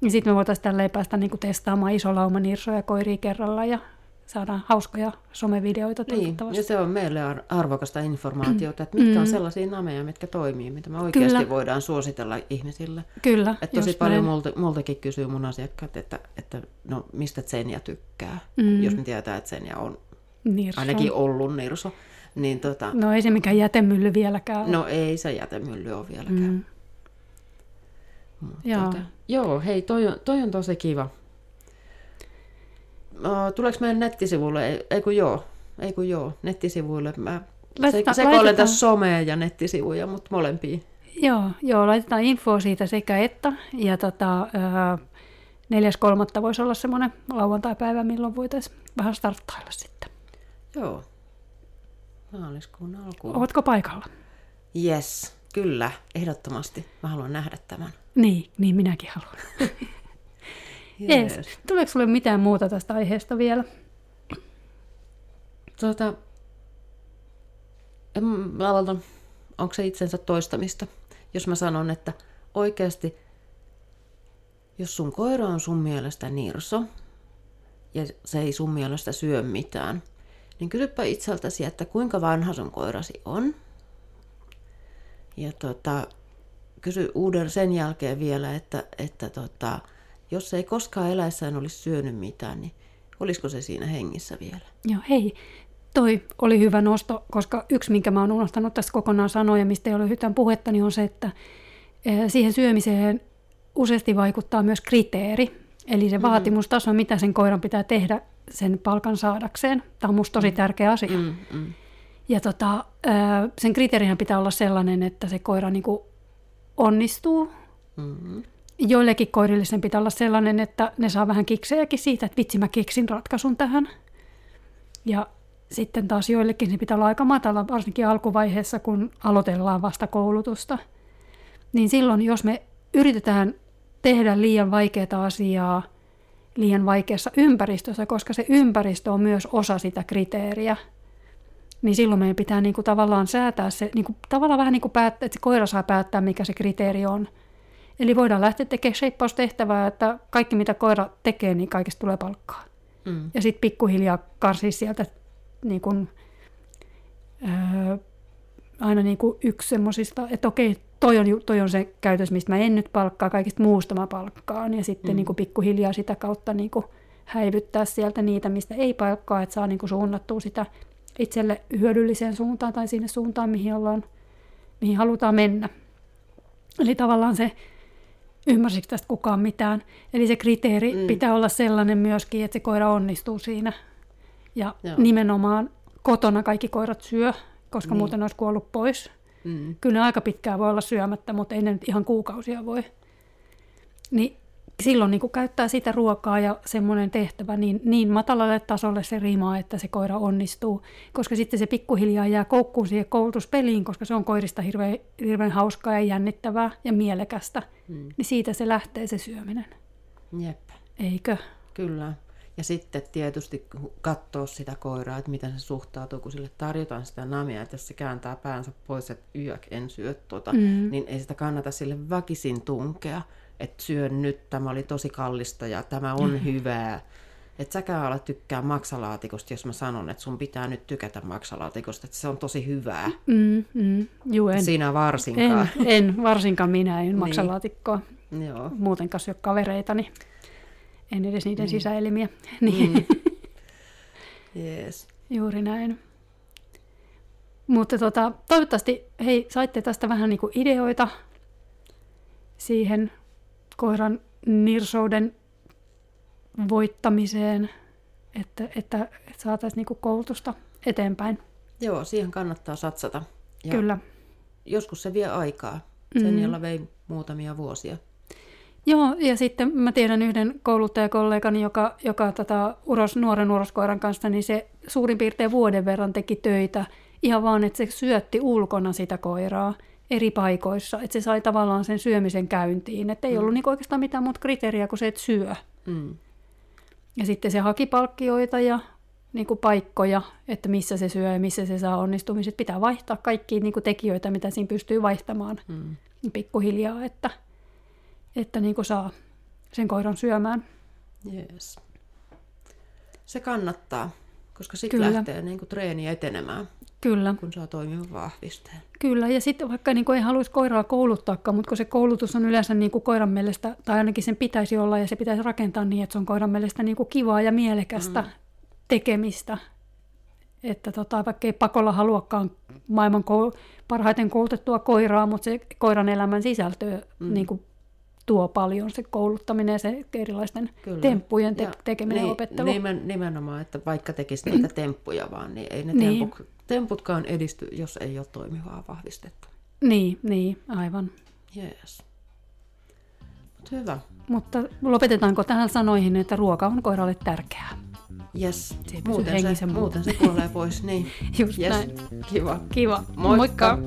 Niin sitten me voitaisiin tälleen päästä niinku testaamaan iso lauma nirsoja koiria kerralla ja saadaan hauskoja somevideoita toivottavasti. Niin, ja se on meille arvokasta informaatiota, että mitkä on sellaisia nameja, mitkä toimii, mitä me oikeasti Kyllä. voidaan suositella ihmisille. Kyllä, että tosi paljon multakin kysyy mun asiakkaat, että no, mistä Tsenia tykkää, jos me tietää, että Tsenia on nirso. Ainakin ollut nirso. Niin no ei se mikään jätemylly vieläkään ole. No ei se jätemylly ole vieläkään. Joo, hei, toi on tosi kiva. Tuleeko meidän nettisivuille? Ei kun joo, nettisivuille. Mä sekoilen tässä somea ja nettisivuja, mutta molempia. Joo, laitetaan infoa siitä sekä että. Ja 4.3. voisi olla semmoinen lauantai-päivä, milloin voitaisiin vähän starttailla sitten. Joo. Maaliskuun alkuun. Ootko paikalla? Yes, kyllä, ehdottomasti. Mä haluan nähdä tämän. Niin minäkin haluan. Yes. Tuleeko sulle mitään muuta tästä aiheesta vielä? Mä aloitan. Onko se itsensä toistamista? Jos mä sanon, että oikeasti, jos sun koira on sun mielestä nirso ja se ei sun mielestä syö mitään, niin kysypä itseltäsi, että kuinka vanha sun koirasi on. Ja kysy uuden sen jälkeen vielä, että jos ei koskaan eläessään olisi syönyt mitään, niin olisiko se siinä hengissä vielä? Joo, hei. Toi oli hyvä nosto, koska yksi, minkä mä oon unohtanut tässä kokonaan sanoa ja mistä ei ole yhtään puhetta, niin on se, että siihen syömiseen useasti vaikuttaa myös kriteeri. Eli se vaatimustaso, mitä sen koiran pitää tehdä sen palkan saadakseen. Tämä on musta tosi tärkeä asia. Ja sen kriteerinhän pitää olla sellainen, että se koira niinku onnistuu. Joillekin koirille sen pitää olla sellainen, että ne saa vähän kiksejäkin siitä, että vitsi mä keksin ratkaisun tähän. Ja sitten taas joillekin se pitää olla aika matala, varsinkin alkuvaiheessa, kun aloitellaan vasta koulutusta. Niin silloin, jos me yritetään tehdä liian vaikeaa asiaa liian vaikeassa ympäristössä, koska se ympäristö on myös osa sitä kriteeriä, niin silloin meidän pitää niinku tavallaan säätää se, niinku, tavallaan vähän niin kuin päättää, että se koira saa päättää, mikä se kriteeri on. Eli voidaan lähteä tekemään shapeaustehtävää, että kaikki mitä koira tekee, niin kaikesta tulee palkkaa. Ja sitten pikkuhiljaa karsi sieltä niin kun, aina niin kun yksi semmoisista, että okei, toi on se käytös, mistä mä en nyt palkkaa, kaikista muusta mä palkkaan. Ja sitten niin kun pikkuhiljaa sitä kautta niin kun häivyttää sieltä niitä, mistä ei palkkaa, että saa niin kun suunnattua sitä itselle hyödylliseen suuntaan tai sinne suuntaan, mihin halutaan mennä. Eli tavallaan se, ymmärsikö tästä kukaan mitään, eli se kriteeri pitää olla sellainen myöskin, että se koira onnistuu siinä. Ja nimenomaan kotona kaikki koirat syö, koska muuten olisi kuollut pois. Kyllä ne aika pitkään voi olla syömättä, mutta ei ne nyt ihan kuukausia voi. Niin silloin niin kun käyttää sitä ruokaa ja semmoinen tehtävä niin matalalle tasolle se rimaa, että se koira onnistuu. Koska sitten se pikkuhiljaa jää koukkuun siihen koulutuspeliin, koska se on koirista hirveän hauskaa ja jännittävää ja mielekästä. Niin siitä se lähtee se syöminen. Jep. Eikö? Kyllä. Ja sitten tietysti katsoa sitä koiraa, että miten se suhtautuu, kun sille tarjotaan sitä namia, että jos se kääntää päänsä pois, että yök en syö niin ei sitä kannata sille väkisin tunkea. Että syön nyt, tämä oli tosi kallista ja tämä on hyvää. Että säkään alat tykkää maksalaatikosta, jos mä sanon, että sun pitää nyt tykätä maksalaatikosta, että se on tosi hyvää. Siinä varsinkaan. En varsinkaan minä, en maksalaatikkoa. Joo. Muutenkaan syö kavereitani, en edes niiden sisäelimiä. Yes. Juuri näin. Mutta toivottavasti, hei, saitte tästä vähän niinku ideoita siihen koiran nirsouden voittamiseen, että saataisiin niinku koulutusta eteenpäin. Joo, siihen kannattaa satsata. Ja kyllä. Joskus se vie aikaa. Sen jolla vei muutamia vuosia. Joo, ja sitten mä tiedän yhden kouluttajakollegani, joka nuoren uroskoiran kanssa, niin se suurin piirtein vuoden verran teki töitä ihan vaan, että se syötti ulkona sitä koiraa eri paikoissa, että se sai tavallaan sen syömisen käyntiin, että ei ollut niinku oikeastaan mitään muuta kriteeriä kuin se, että syö. Ja sitten se haki palkkioita ja niinku paikkoja, että missä se syö ja missä se saa onnistumiset. Pitää vaihtaa kaikkia niinku tekijöitä, mitä siinä pystyy vaihtamaan pikkuhiljaa, että niinku saa sen koiran syömään. Yes. se kannattaa, koska sitten lähtee niin kuin treeni etenemään. Kyllä. Kun saa toimivan vahvisteen. Kyllä, ja sitten vaikka niin kuin ei haluaisi koiraa kouluttaakaan, mutta kun se koulutus on yleensä niin kuin koiran mielestä, tai ainakin sen pitäisi olla, ja se pitäisi rakentaa niin, että se on koiran mielestä niin kuin kivaa ja mielekästä tekemistä. Että vaikka ei pakolla haluakaan maailman parhaiten koulutettua koiraa, mutta se koiran elämän sisältö niin kuin tuo paljon, se kouluttaminen ja se erilaisten temppujen tekeminen ja opettelu. Nimenomaan, että vaikka tekisi niitä temppuja vaan, niin ei ne temputkaan edisty, jos ei ole toimivaa vahvistettu. Niin, aivan. Jees. Hyvä. Mutta lopetetaanko tähän sanoihin, että ruoka on koiralle tärkeää? Yes. Se muuten se kuolee pois. Niin. Just yes. Näin. Kiva. Moikka!